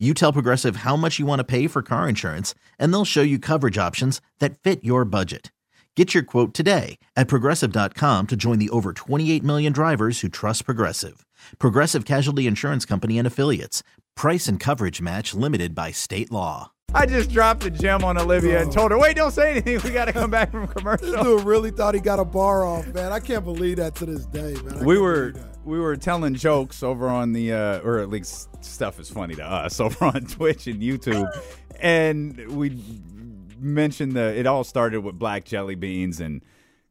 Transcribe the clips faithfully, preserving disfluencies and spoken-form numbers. You tell Progressive how much you want to pay for car insurance, and they'll show you coverage options that fit your budget. Get your quote today at Progressive dot com to join the over twenty-eight million drivers who trust Progressive. Progressive Casualty Insurance Company and Affiliates. Price and coverage match limited by state law. I just dropped the gem on Olivia and told her, wait, don't say anything. We got to come back from commercial. This dude really thought he got a bar off, man. I can't believe that to this day, man. I we were... We were telling jokes over on the, uh, or at least stuff is funny to us, over on Twitch and YouTube. And we mentioned the, it all started with black jelly beans and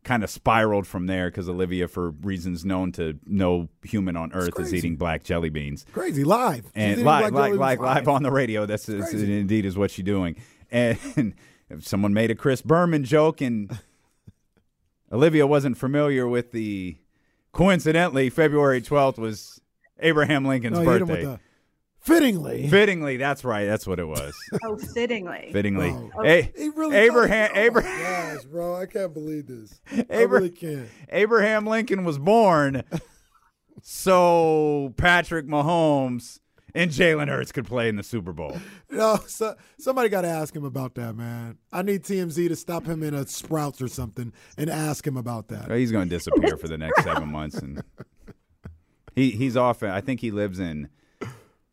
kind of spiraled from there because Olivia, for reasons known to no human on earth, is eating black jelly beans. Crazy, live. And live, live, live, live on the radio. That's is, indeed is what she's doing. And someone made a Chris Berman joke, and Olivia wasn't familiar with the, coincidentally, February twelfth was Abraham Lincoln's no, birthday. Fittingly. Fittingly, that's right. That's what it was. Oh, fittingly. Fittingly. Wow. Oh, a- he really Abraham. Does. Abraham. Oh gosh, bro. I can't believe this. Abra- I really can't. Abraham Lincoln was born so Patrick Mahomes and Jalen Hurts could play in the Super Bowl. No, so, somebody got to ask him about that, man. I need T M Z to stop him in a Sprouts or something and ask him about that. He's going to disappear for the next seven months, and he he's off. I think he lives in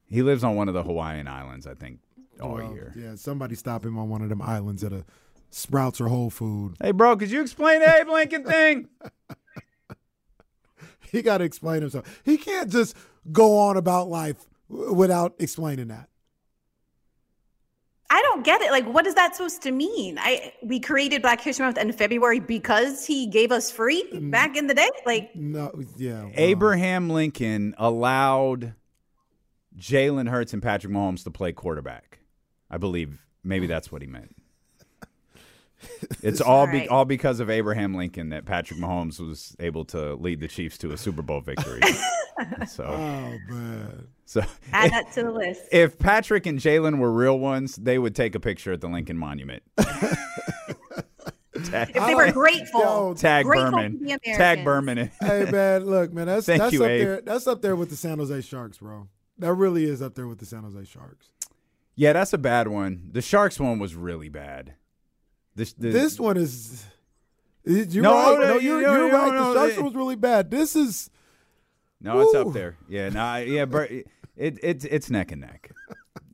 he lives on one of the Hawaiian islands. I think all well, year. Yeah, somebody stop him on one of them islands at a Sprouts or Whole Food. Hey, bro, could you explain the Abe Lincoln thing? He got to explain himself. He can't just go on about life without explaining that. I don't get it. Like, what is that supposed to mean? I we created Black History Month in February because he gave us free back in the day. Like, no, yeah. Wow. Abraham Lincoln allowed Jalen Hurts and Patrick Mahomes to play quarterback. I believe maybe that's what he meant. It's all all, right. be, all because of Abraham Lincoln that Patrick Mahomes was able to lead the Chiefs to a Super Bowl victory. So, oh man. So add if, that to the list. If Patrick and Jalen were real ones, they would take a picture at the Lincoln Monument. Tag, if they were grateful, yo, tag grateful Berman, tag Berman. Hey man, look man, that's that's you, up Abe. there. That's up there with the San Jose Sharks, bro. That really is up there with the San Jose Sharks. Yeah, that's a bad one. The Sharks one was really bad. This, this, this one is. You're no, right. No, no, you're, you're, you're right. No, the Sharks no, was really bad. This is. No, woo. It's up there. Yeah, no, yeah, but it, it it's neck and neck.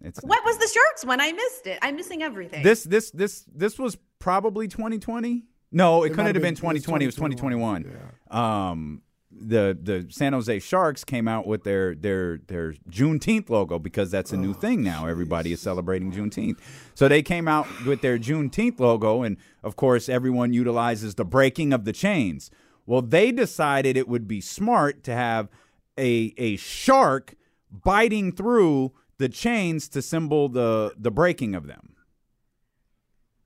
It's what neck was neck. The Sharks one? I missed it. I'm missing everything. This this this this was probably twenty twenty. No, it, it couldn't have been, been twenty twenty. It was twenty twenty-one. Yeah. Um, the the San Jose Sharks came out with their their their Juneteenth logo because that's a new oh, thing now. Geez. Everybody is celebrating Juneteenth, so they came out with their Juneteenth logo, and of course, everyone utilizes the breaking of the chains. Well, they decided it would be smart to have a a shark biting through the chains to symbol the, the breaking of them.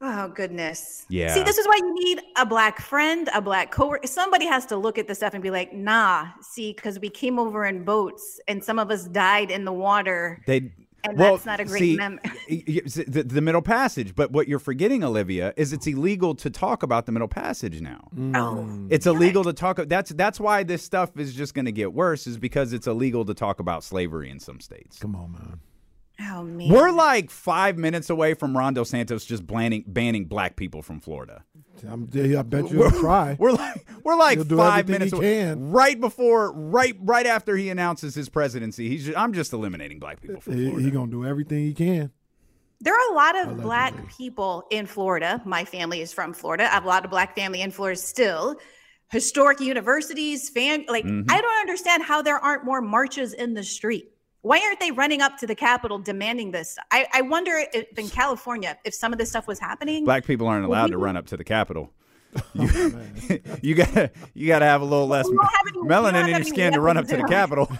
Oh, goodness. Yeah. See, this is why you need a black friend, a black coworker. Somebody has to look at this stuff and be like, nah, see, because we came over in boats and some of us died in the water. They And well, that's not a great memory. The, the Middle Passage. But what you're forgetting, Olivia, is it's illegal to talk about the Middle Passage now. Oh, it's illegal to talk. That's that's why this stuff is just going to get worse, is because it's illegal to talk about slavery in some states. Come on, man. Oh, man. We're like five minutes away from Ron DeSantis just banning, banning black people from Florida. I'm, I bet you'll cry. We're like we're like five minutes away. Right before, right right after he announces his presidency, he's just, I'm just eliminating black people from Florida. He's going to do everything he can. There are a lot of black people in Florida. My family is from Florida. I have a lot of black family in Florida still. Historic universities, fan, like mm-hmm. I don't understand how there aren't more marches in the street. Why aren't they running up to the Capitol demanding this? I, I wonder if in California, if some of this stuff was happening. Black people aren't allowed we, to run up to the Capitol. You, oh, you gotta you gotta have a little less any, melanin in your skin to run up to the Capitol.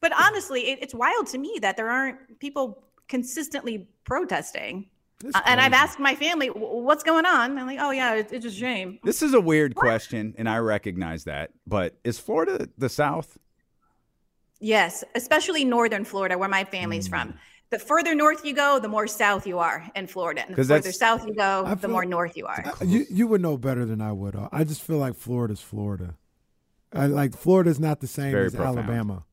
But honestly, it, it's wild to me that there aren't people consistently protesting. Uh, and I've asked my family, what's going on? And I'm like, oh, yeah, it, it's a shame. This is a weird what? question, and I recognize that. But is Florida the South? Yes, especially northern Florida, where my family's mm. from. The further north you go, the more south you are in Florida. And the further south you go, feel, the more north you are. You you would know better than I would. I just feel like Florida's Florida. I, like Florida's not the same as profound. Alabama.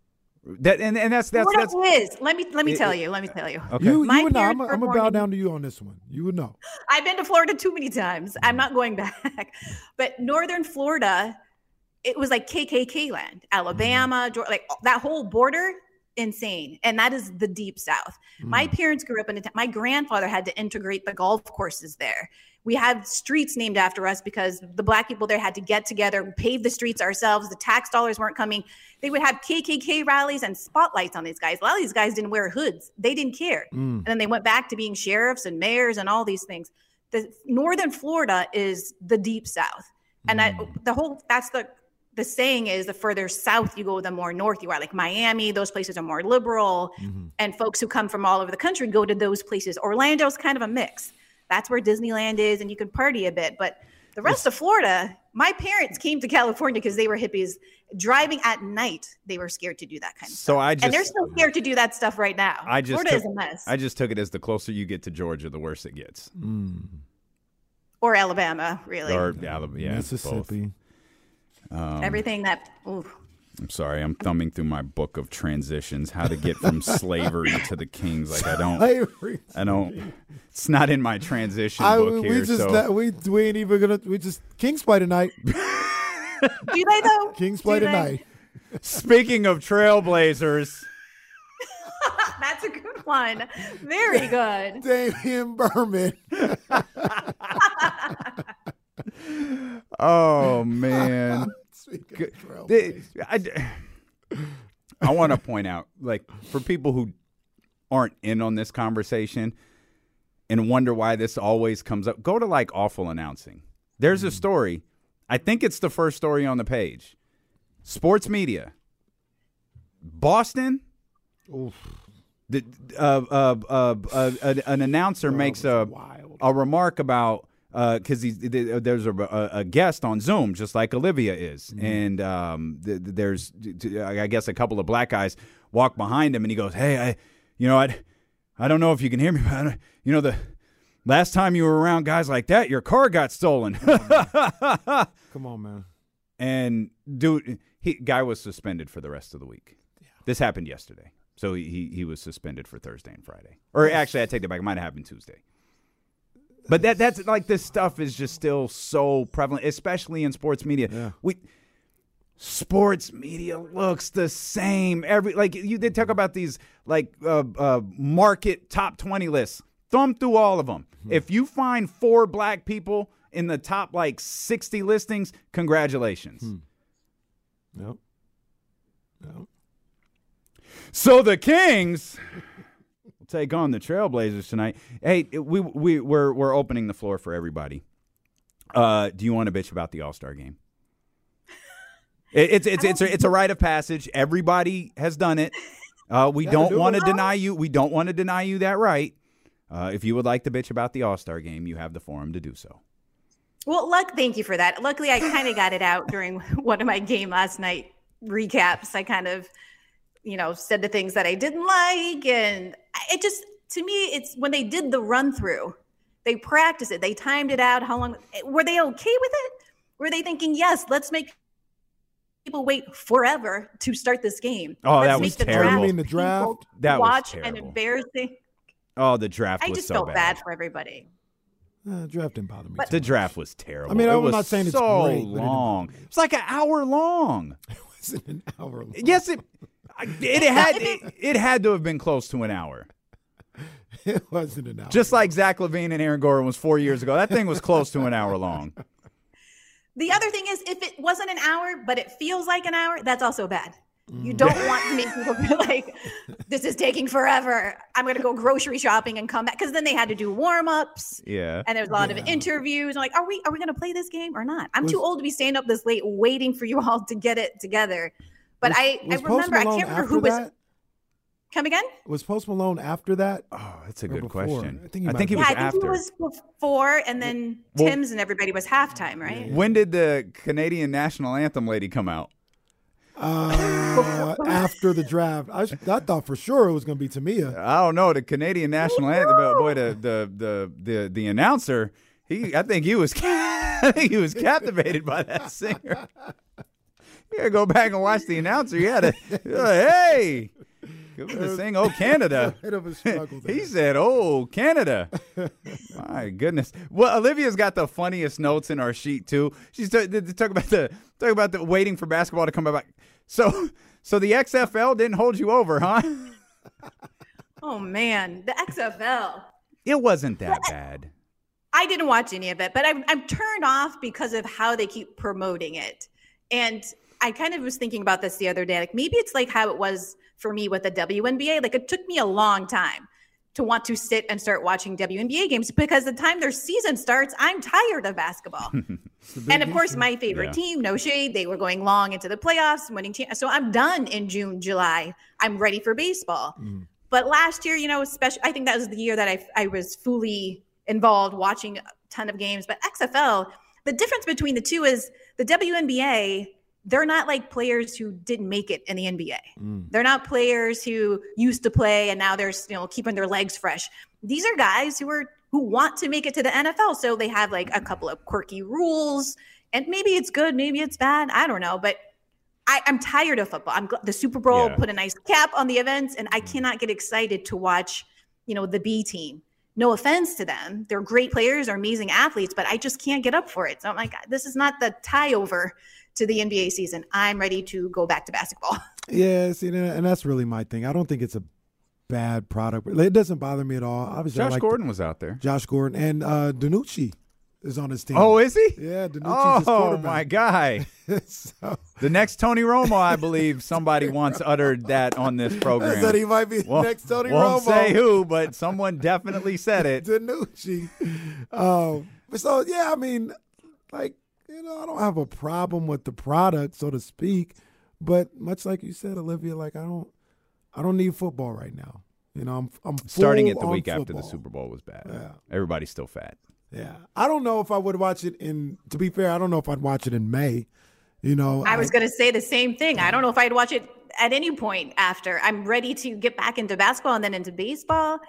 That and, and that's that's Florida that's is. Let me let me it, tell you. Let me tell you. Okay. You, you would know. I'm, I'm gonna bow down to you on this one. You would know. I've been to Florida too many times. I'm not going back. But northern Florida, it was like K K K land. Alabama, Georgia, like that whole border. Insane. And that is the deep South. Mm. My parents grew up in a town. My grandfather had to integrate the golf courses there. We have streets named after us because the black people there had to get together, pave the streets ourselves. The tax dollars weren't coming. They would have K K K rallies and spotlights on these guys. A lot of these guys didn't wear hoods. They didn't care. Mm. And then they went back to being sheriffs and mayors and all these things. The northern Florida is the deep South. And mm. I, the whole, that's the, The saying is the further south you go, the more north you are. Like Miami, those places are more liberal. Mm-hmm. And folks who come from all over the country go to those places. Orlando's kind of a mix. That's where Disneyland is, and you can party a bit. But the rest of Florida, my parents came to California because they were hippies. Driving at night, they were scared to do that kind of so stuff. I just, and they're still scared to do that stuff right now. I just Florida took, is a mess. I just took it as the closer you get to Georgia, the worse it gets. Mm. Or Alabama, really. Or Alabama, yeah, Mississippi. Both. Um, Everything that ooh. I'm sorry, I'm thumbing through my book of transitions, how to get from slavery to the Kings. Like I don't, slavery. I don't. It's not in my transition I, book we here. Just, so. that, we we ain't even gonna. We just Kings play tonight. Do they though? Kings play Do tonight. They? Speaking of Trailblazers, that's a good one. Very good. Damian Berman. Oh man! I, I want to point out, like, for people who aren't in on this conversation and wonder why this always comes up, go to like Awful Announcing. There's a story. I think it's the first story on the page. Sports media, Boston. Oof. The uh, uh, uh, uh, an announcer oh, makes a wild. a remark about. Because uh, there's a, a, a guest on Zoom, just like Olivia is. Mm-hmm. And um, th- there's, I guess, a couple of black guys walk behind him, and he goes, hey, I, you know, I, I don't know if you can hear me, but, I don't, you know, the last time you were around guys like that, your car got stolen. Come on, man. Come on, man. And, dude, he guy was suspended for the rest of the week. Yeah. This happened yesterday. So he, he was suspended for Thursday and Friday. Or actually, I take that back. It might have happened Tuesday. But that that's like this stuff is just still so prevalent, especially in sports media. Yeah. We sports media looks the same every like you they talk about these like uh, uh, market top twenty lists. Thumb through all of them. Mm-hmm. If you find four black people in the top like sixty listings, congratulations. Hmm. Nope. Nope. So the Kings. Take on the Trailblazers tonight. Hey, we we we're we're opening the floor for everybody. Uh, do you want to bitch about the All-Star game? It, it's it's it's a, it's a rite of passage. Everybody has done it. Uh, we don't do want to deny you. We don't want to deny you that right. Uh, if you would like to bitch about the All-Star game, you have the forum to do so. Well, luck. Thank you for that. Luckily, I kind of got it out during one of my game last night recaps. I kind of. You know, said the things that I didn't like. And it just, to me, it's when they did the run through, they practiced it. They timed it out. How long, were they okay with it? Were they thinking, yes, let's make people wait forever to start this game? Oh, let's that was terrible. You mean the draft? That was terrible. Watch an embarrassing. Oh, the draft was so bad. I just felt bad for everybody. Uh, the draft didn't bother me. But the draft was terrible. I mean, I'm not saying it's great. So long. It was like an hour long. It wasn't an hour long. Yes, it It had it, it had to have been close to an hour. It wasn't an hour. Just like Zach LaVine and Aaron Gordon was four years ago. That thing was close to an hour long. The other thing is, if it wasn't an hour, but it feels like an hour, that's also bad. You don't want to make people feel like, this is taking forever. I'm going to go grocery shopping and come back. Because then they had to do warm-ups. Yeah. And there's a lot yeah. of interviews. I'm like, are we, are we going to play this game or not? I'm was, too old to be staying up this late waiting for you all to get it together. But was, I, was I remember, I can't remember who was. That? Come again? Was Post Malone after that? Oh, that's a or good before? question. I think he, I think he yeah, was I think after. It was before, and then well, Tim's and everybody was halftime, right? Yeah, yeah. When did the Canadian National Anthem lady come out? Uh, after the draft. I, I thought for sure it was going to be Tamia. I don't know. The Canadian National Anthem, oh, boy, the, the the the the announcer, he I think he was I think he was captivated by that singer. You gotta go back and watch the announcer. You had to, like, hey, give him the sing, oh, Canada. He said, oh, Canada. My goodness. Well, Olivia's got the funniest notes in our sheet, too. She's t- t- talk about the talk about the waiting for basketball to come back. So, so the X F L didn't hold you over, huh? Oh, man, the X F L. It wasn't that but bad. I didn't watch any of it, but I'm, I'm turned off because of how they keep promoting it. And I kind of was thinking about this the other day. Like, maybe it's like how it was for me with the W N B A. Like, it took me a long time to want to sit and start watching W N B A games because the time their season starts, I'm tired of basketball. And, of course, my favorite yeah. team, no shade, they were going long into the playoffs, winning team. So I'm done in June, July. I'm ready for baseball. Mm. But last year, you know, especially, I think that was the year that I, I was fully involved watching a ton of games. But X F L, the difference between the two is the W N B A, they're not like players who didn't make it in the N B A. Mm. They're not players who used to play and now they're, you know, keeping their legs fresh. These are guys who are who want to make it to the N F L. So they have like a couple of quirky rules, and maybe it's good, maybe it's bad. I don't know, but I, I'm tired of football. I'm the Super Bowl yeah. put a nice cap on the events, and I cannot get excited to watch, you know, the B team. No offense to them. They're great players, they're amazing athletes, but I just can't get up for it. So I'm like, this is not the tie over to the N B A season. I'm ready to go back to basketball. Yes, you know, and that's really my thing. I don't think it's a bad product. It doesn't bother me at all. Obviously, Josh Gordon was out there. Josh Gordon and uh, DiNucci is on his team. Oh, is he? Yeah, DiNucci's oh, his quarterback. Oh, my guy. So, the next Tony Romo, I believe somebody once uttered that on this program. Said he might be the well, next Tony won't Romo. Won't say who, but someone definitely said it. DiNucci. Um, so, yeah, I mean, like, you know, I don't have a problem with the product, so to speak, but much like you said, Olivia, like I don't, I don't need football right now. You know, I'm, I'm full starting it the week football. After the Super Bowl was bad. Yeah. Everybody's still fat. Yeah, I don't know if I would watch it in. To be fair, I don't know if I'd watch it in May. You know, I was I, gonna say the same thing. I don't know if I'd watch it at any point after. I'm ready to get back into basketball and then into baseball.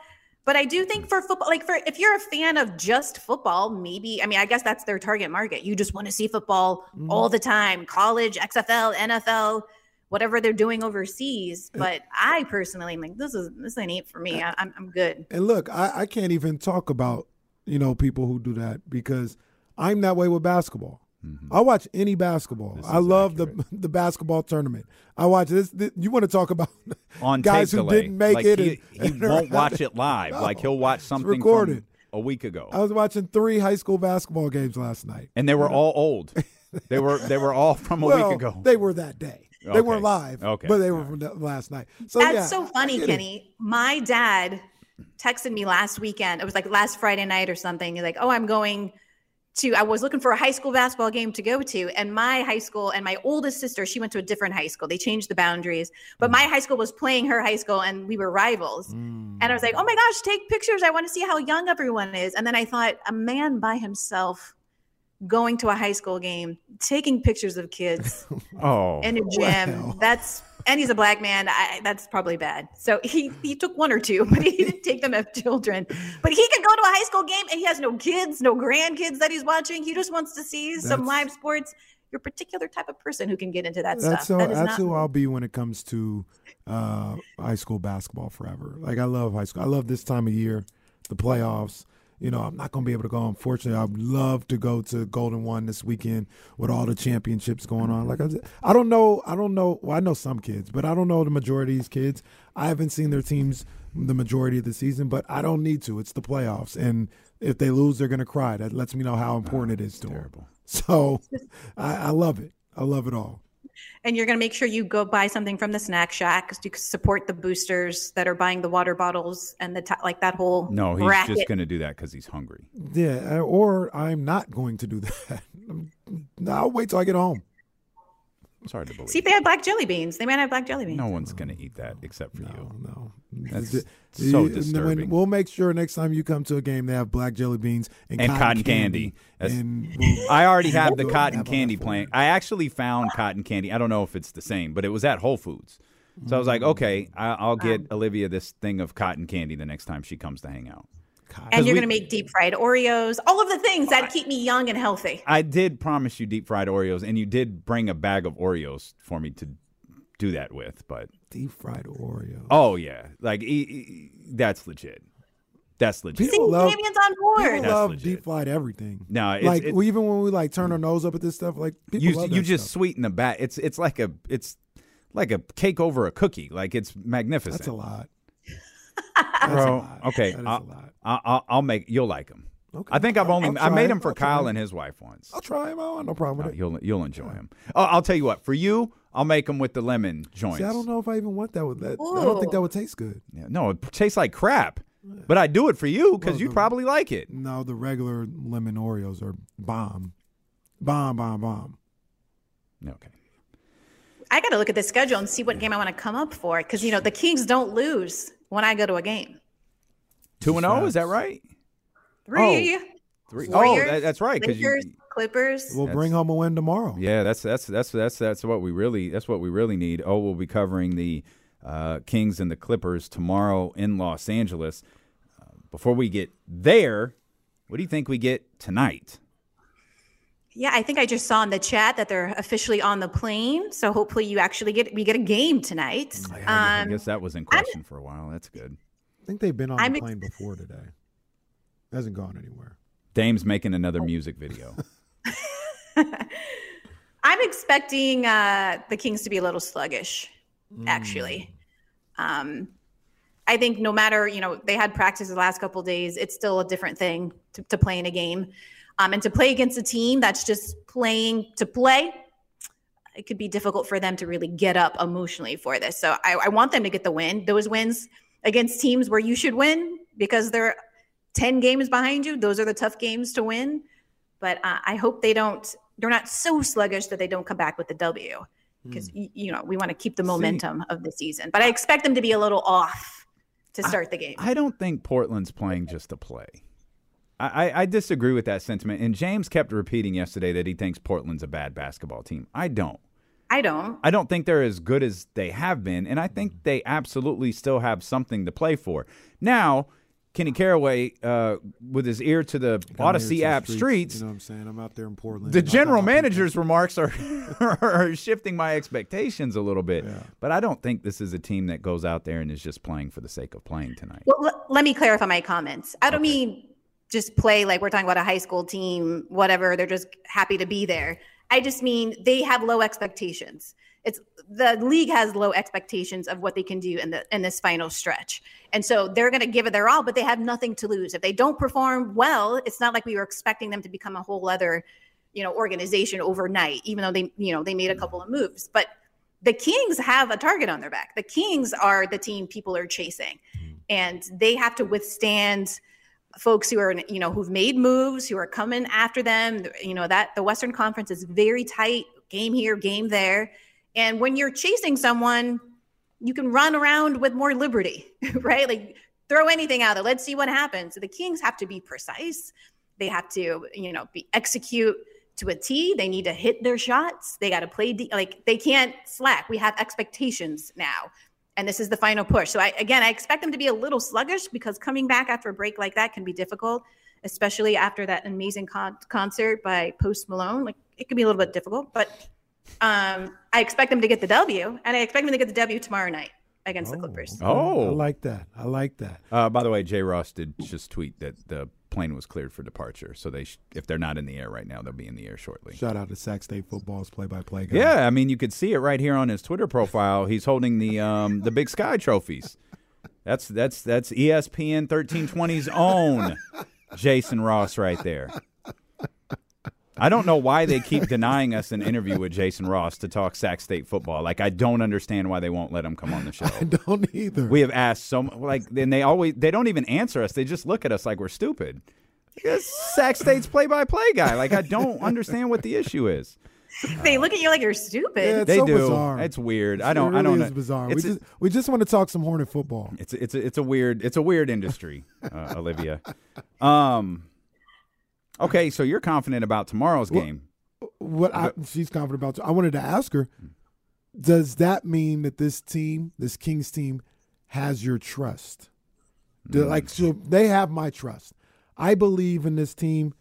But I do think for football, like for if you're a fan of just football, maybe, I mean, I guess that's their target market. You just want to see football mm-hmm. all the time, college, X F L, N F L, whatever they're doing overseas. But and, I personally am like, this is this ain't it for me. I, I'm I'm good. And look, I, I can't even talk about, you know, people who do that because I'm that way with basketball. Mm-hmm. I watch any basketball. I love accurate. the the basketball tournament. I watch this. this you want to talk about on guys who delay. didn't make like it? He, and, he and won't watch it live. No. Like he'll watch something recorded a week ago. I was watching three high school basketball games last night, and they were you know? all old. They were they were all from a well, week ago. They were that day. They okay. weren't live, okay. but they were from last night. So that's yeah, so funny, Kenny. It. My dad texted me last weekend. It was like last Friday night or something. He's like, "Oh, I'm going." To, I was looking for a high school basketball game to go to, and my high school and my oldest sister, she went to a different high school. They changed the boundaries, but my high school was playing her high school, and we were rivals. Mm. And I was like, oh my gosh, take pictures. I want to see how young everyone is. And then I thought, a man by himself going to a high school game, taking pictures of kids oh, in a gym, wow. that's and he's a black man. I, that's probably bad. So he, he took one or two, but he didn't take them as children. But he can go to a high school game and he has no kids, no grandkids that he's watching. He just wants to see that's, some live sports. Your particular type of person who can get into that that's stuff. How, that that's not, who I'll be when it comes to uh, high school basketball forever. Like I love high school. I love this time of year, the playoffs. You know, I'm not going to be able to go. Unfortunately, I'd love to go to Golden One this weekend with all the championships going on. Like, I, was, I don't know. I don't know. Well, I know some kids, but I don't know the majority of these kids. I haven't seen their teams the majority of the season, but I don't need to. It's the playoffs. And if they lose, they're going to cry. That lets me know how important oh, it is to terrible. them. So I, I love it. I love it all. And you're going to make sure you go buy something from the snack shack to support the boosters that are buying the water bottles and the t- like that whole No, he's bracket. Just going to do that because he's hungry. Yeah, or I'm not going to do that. I'll wait till I get home. It's hard to believe. See if they had black jelly beans. They might have black jelly beans. No one's going to eat that except for no, you. No, that's so you, disturbing. When, we'll make sure next time you come to a game, they have black jelly beans and, and cotton, cotton candy. candy. And we'll, I already have the cotton have candy plant. I actually found cotton candy. I don't know if it's the same, but it was at Whole Foods. So I was like, okay, I'll get um, Olivia this thing of cotton candy the next time she comes to hang out. God. And you're going to make deep fried Oreos, all of the things that I, keep me young and healthy. I did promise you deep fried Oreos, and you did bring a bag of Oreos for me to do that with. But deep fried Oreos. Oh, yeah. Like, e- e- that's legit. That's legit. People love, on board. People love deep fried everything. No, it's, like it's, we, even when we like turn our nose up at this stuff, like people you, love that you just stuff. Sweeten the back. It's it's like a it's like a cake over a cookie. Like it's magnificent. That's a lot. That's Bro, a lot. Okay, that is I'll, a lot. I'll, I'll make you'll like them. Okay, I think I've only I made them for I'll Kyle and his wife once. I'll try them out. No problem with no, it. You'll you'll enjoy yeah. them. Oh, I'll tell you what. For you, I'll make them with the lemon joints. See, I don't know if I even want that with that. Ooh. I don't think that would taste good. Yeah, no, it tastes like crap. Yeah. But I do it for you because well, you probably like it. No, the regular lemon Oreos are bomb, bomb, bomb, bomb. Okay. I got to look at the schedule and see what game I want to come up for because you know the Kings don't lose when I go to a game. two and oh, is that right? Three. Oh, three. Warriors, oh that, that's right. Lakers, you, Clippers. We'll bring home a win tomorrow. Yeah, that's that's that's that's that's what we really that's what we really need. Oh, we'll be covering the uh, Kings and the Clippers tomorrow in Los Angeles. Uh, before we get there, what do you think we get tonight? Yeah, I think I just saw in the chat that they're officially on the plane. So hopefully you actually get we get a game tonight. I, I um, guess that was in question I'm, for a while. That's good. I think they've been on I'm, the plane before today. It hasn't gone anywhere. Dame's making another music video. I'm expecting uh, the Kings to be a little sluggish, mm. actually. Um, I think no matter, you know, they had practice the last couple of days. It's still a different thing to, to play in a game. Um, and to play against a team that's just playing to play, it could be difficult for them to really get up emotionally for this. So I, I want them to get the win. Those wins against teams where you should win because they're ten games behind you, those are the tough games to win. But uh, I hope they don't – they're not so sluggish that they don't come back with the W because, mm. you know, we want to keep the momentum See, of the season. But I expect them to be a little off to start I, the game. I don't think Portland's playing just to play. I, I disagree with that sentiment. And James kept repeating yesterday that he thinks Portland's a bad basketball team. I don't. I don't. I don't think they're as good as they have been, and I think they absolutely still have something to play for. Now, Kenny Carraway, uh, with his ear to the Odyssey app streets, you know what I'm saying? I'm out there in Portland. The general manager's remarks are, are shifting my expectations a little bit. Yeah. But I don't think this is a team that goes out there and is just playing for the sake of playing tonight. Well, l- let me clarify my comments. I don't okay. mean – just play like we're talking about a high school team, whatever. They're just happy to be there. I just mean they have low expectations. It's the league has low expectations of what they can do in the in this final stretch. And so they're going to give it their all, but they have nothing to lose. If they don't perform well, it's not like we were expecting them to become a whole other, you know, organization overnight, even though they, you know, they made a couple of moves. But the Kings have a target on their back. The Kings are the team people are chasing, and they have to withstand folks who are, you know, who've made moves, who are coming after them. You know, that the Western Conference is very tight, game here, game there. And when you're chasing someone, you can run around with more liberty, right? Like throw anything out there. Let's see what happens. So the Kings have to be precise. They have to, you know, be execute to a T. They need to hit their shots. They got to play de- like they can't slack. We have expectations now. And this is the final push. So, I, again, I expect them to be a little sluggish because coming back after a break like that can be difficult, especially after that amazing con- concert by Post Malone. Like, it can be a little bit difficult. But um, I expect them to get the W, and I expect them to get the W tomorrow night against oh, the Clippers. Oh. I like that. I like that. Uh, by the way, Jay Ross did just tweet that the plane was cleared for departure. So, they sh- if they're not in the air right now, they'll be in the air shortly. Shout out to Sac State football's play-by-play guy. Yeah, I mean, you could see it right here on his Twitter profile. He's holding the um, the Big Sky trophies. That's that's that's E S P N thirteen twenty's own Jason Ross right there. I don't know why they keep denying us an interview with Jason Ross to talk Sac State football. Like, I don't understand why they won't let him come on the show. I don't either. We have asked so much. Like, and they always, they don't even answer us. They just look at us like we're stupid. Sac State's play-by-play guy. Like, I don't understand what the issue is. They look at you like you're stupid. Yeah, they so do. Bizarre. It's weird. It's I don't. Really I don't. It's bizarre. It's we, a, just, we just want to talk some Hornet football. It's it's a, it's a weird it's a weird industry, uh, Olivia. Um. Okay, so you're confident about tomorrow's well, game. What I, she's confident about. I wanted to ask her. Does that mean that this team, this Kings team, has your trust? Do, mm. Like, so they have my trust. I believe in this team.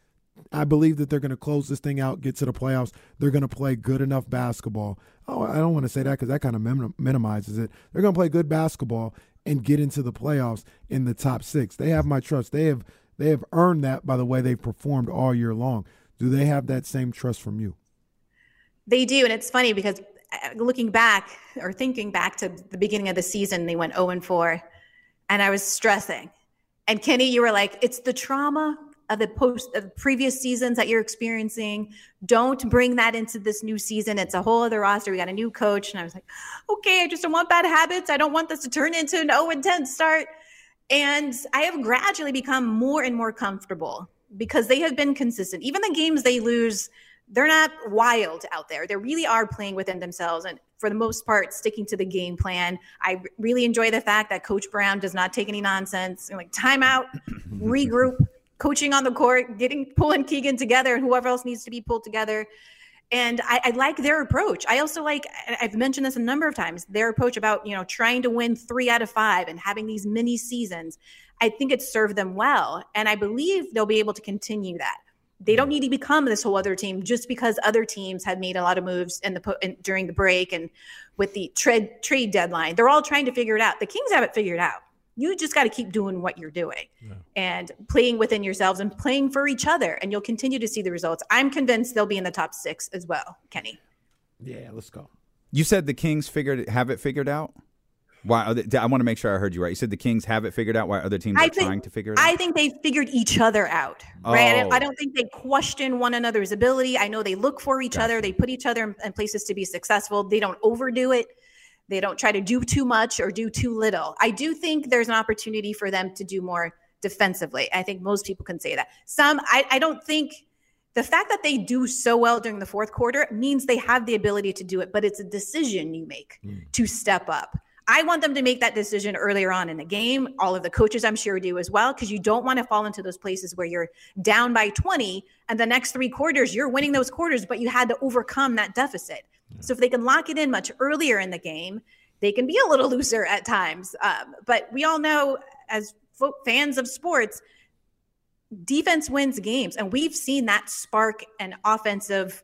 I believe that they're going to close this thing out, get to the playoffs. They're going to play good enough basketball. Oh, I don't want to say that because that kind of minim- minimizes it. They're going to play good basketball and get into the playoffs in the top six. They have my trust. They have they have earned that by the way they've performed all year long. Do they have that same trust from you? They do, and it's funny because looking back or thinking back to the beginning of the season, they went oh and four, and I was stressing. And Kenny, you were like, it's the trauma of the post of previous seasons that you're experiencing. Don't bring that into this new season. It's a whole other roster. We got a new coach. And I was like, okay, I just don't want bad habits. I don't want this to turn into an oh and ten start. And I have gradually become more and more comfortable because they have been consistent. Even the games they lose, they're not wild out there. They really are playing within themselves and, for the most part, sticking to the game plan. I really enjoy the fact that Coach Brown does not take any nonsense. Like, time out, regroup, coaching on the court, getting pulling Keegan together and whoever else needs to be pulled together. And I, I like their approach. I also like, I've mentioned this a number of times, their approach about, you know, trying to win three out of five and having these mini seasons. I think it served them well. And I believe they'll be able to continue that. They don't need to become this whole other team just because other teams have made a lot of moves in the in, during the break and with the trade trade deadline. They're all trying to figure it out. The Kings have it figured out. You just got to keep doing what you're doing yeah. and playing within yourselves and playing for each other, and you'll continue to see the results. I'm convinced they'll be in the top six as well, Kenny. Yeah, let's go. You said the Kings figured have it figured out? Why? They, I want to make sure I heard you right. You said the Kings have it figured out. Why other teams I are think, trying to figure it out? I think they figured each other out, right? Oh. I don't think they question one another's ability. I know they look for each gotcha. other. They put each other in, in places to be successful. They don't overdo it. They don't try to do too much or do too little. I do think there's an opportunity for them to do more defensively. I think most people can say that. Some, I, I don't think the fact that they do so well during the fourth quarter means they have the ability to do it, but it's a decision you make mm. to step up. I want them to make that decision earlier on in the game. All of the coaches, I'm sure, do as well, because you don't want to fall into those places where you're down by twenty and the next three quarters, you're winning those quarters, but you had to overcome that deficit. Yeah. So if they can lock it in much earlier in the game, they can be a little looser at times. Um, but we all know, as fo- fans of sports, defense wins games. And we've seen that spark an offensive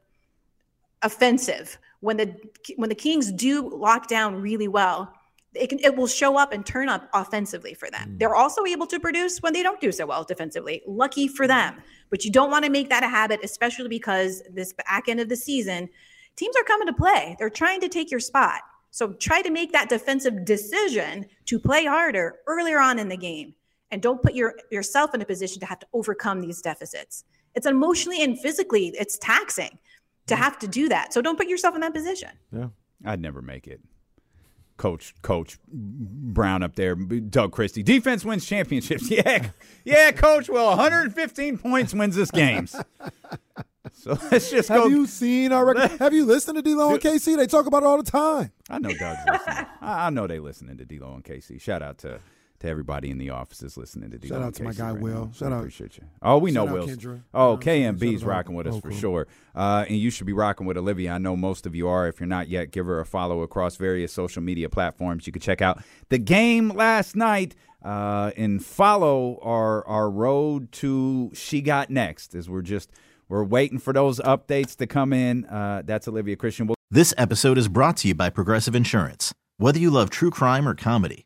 offensive. When the, when the Kings do lock down really well, It can, it will show up and turn up offensively for them. Mm. They're also able to produce when they don't do so well defensively. Lucky for them. But you don't want to make that a habit, especially because this back end of the season, teams are coming to play. They're trying to take your spot. So try to make that defensive decision to play harder earlier on in the game. And don't put your, yourself in a position to have to overcome these deficits. It's emotionally and physically, it's taxing to have to do that. So don't put yourself in that position. Yeah, I'd never make it. Coach, Coach Brown up there, Doug Christie. Defense wins championships. Yeah, yeah, Coach. Well, one hundred fifteen points wins this game. So let's just have go. Have you seen our record? Have you listened to D Lo and K C? They talk about it all the time. I know Doug's listening. I know they listening to D Lo and K C. Shout out to, to everybody in the offices listening to D Lo and K C. Shout out to my guy right Will. Now. Shout I out. Appreciate you. Oh, we Shout know Will. Oh, K M B's rocking with us oh, cool. for sure. Uh, and you should be rocking with Olivia. I know most of you are. If you're not yet, give her a follow across various social media platforms. You can check out the game last night uh, and follow our our road to She Got Next as we're just we're waiting for those updates to come in. Uh, that's Olivia Christian. This episode is brought to you by Progressive Insurance. Whether you love true crime or comedy,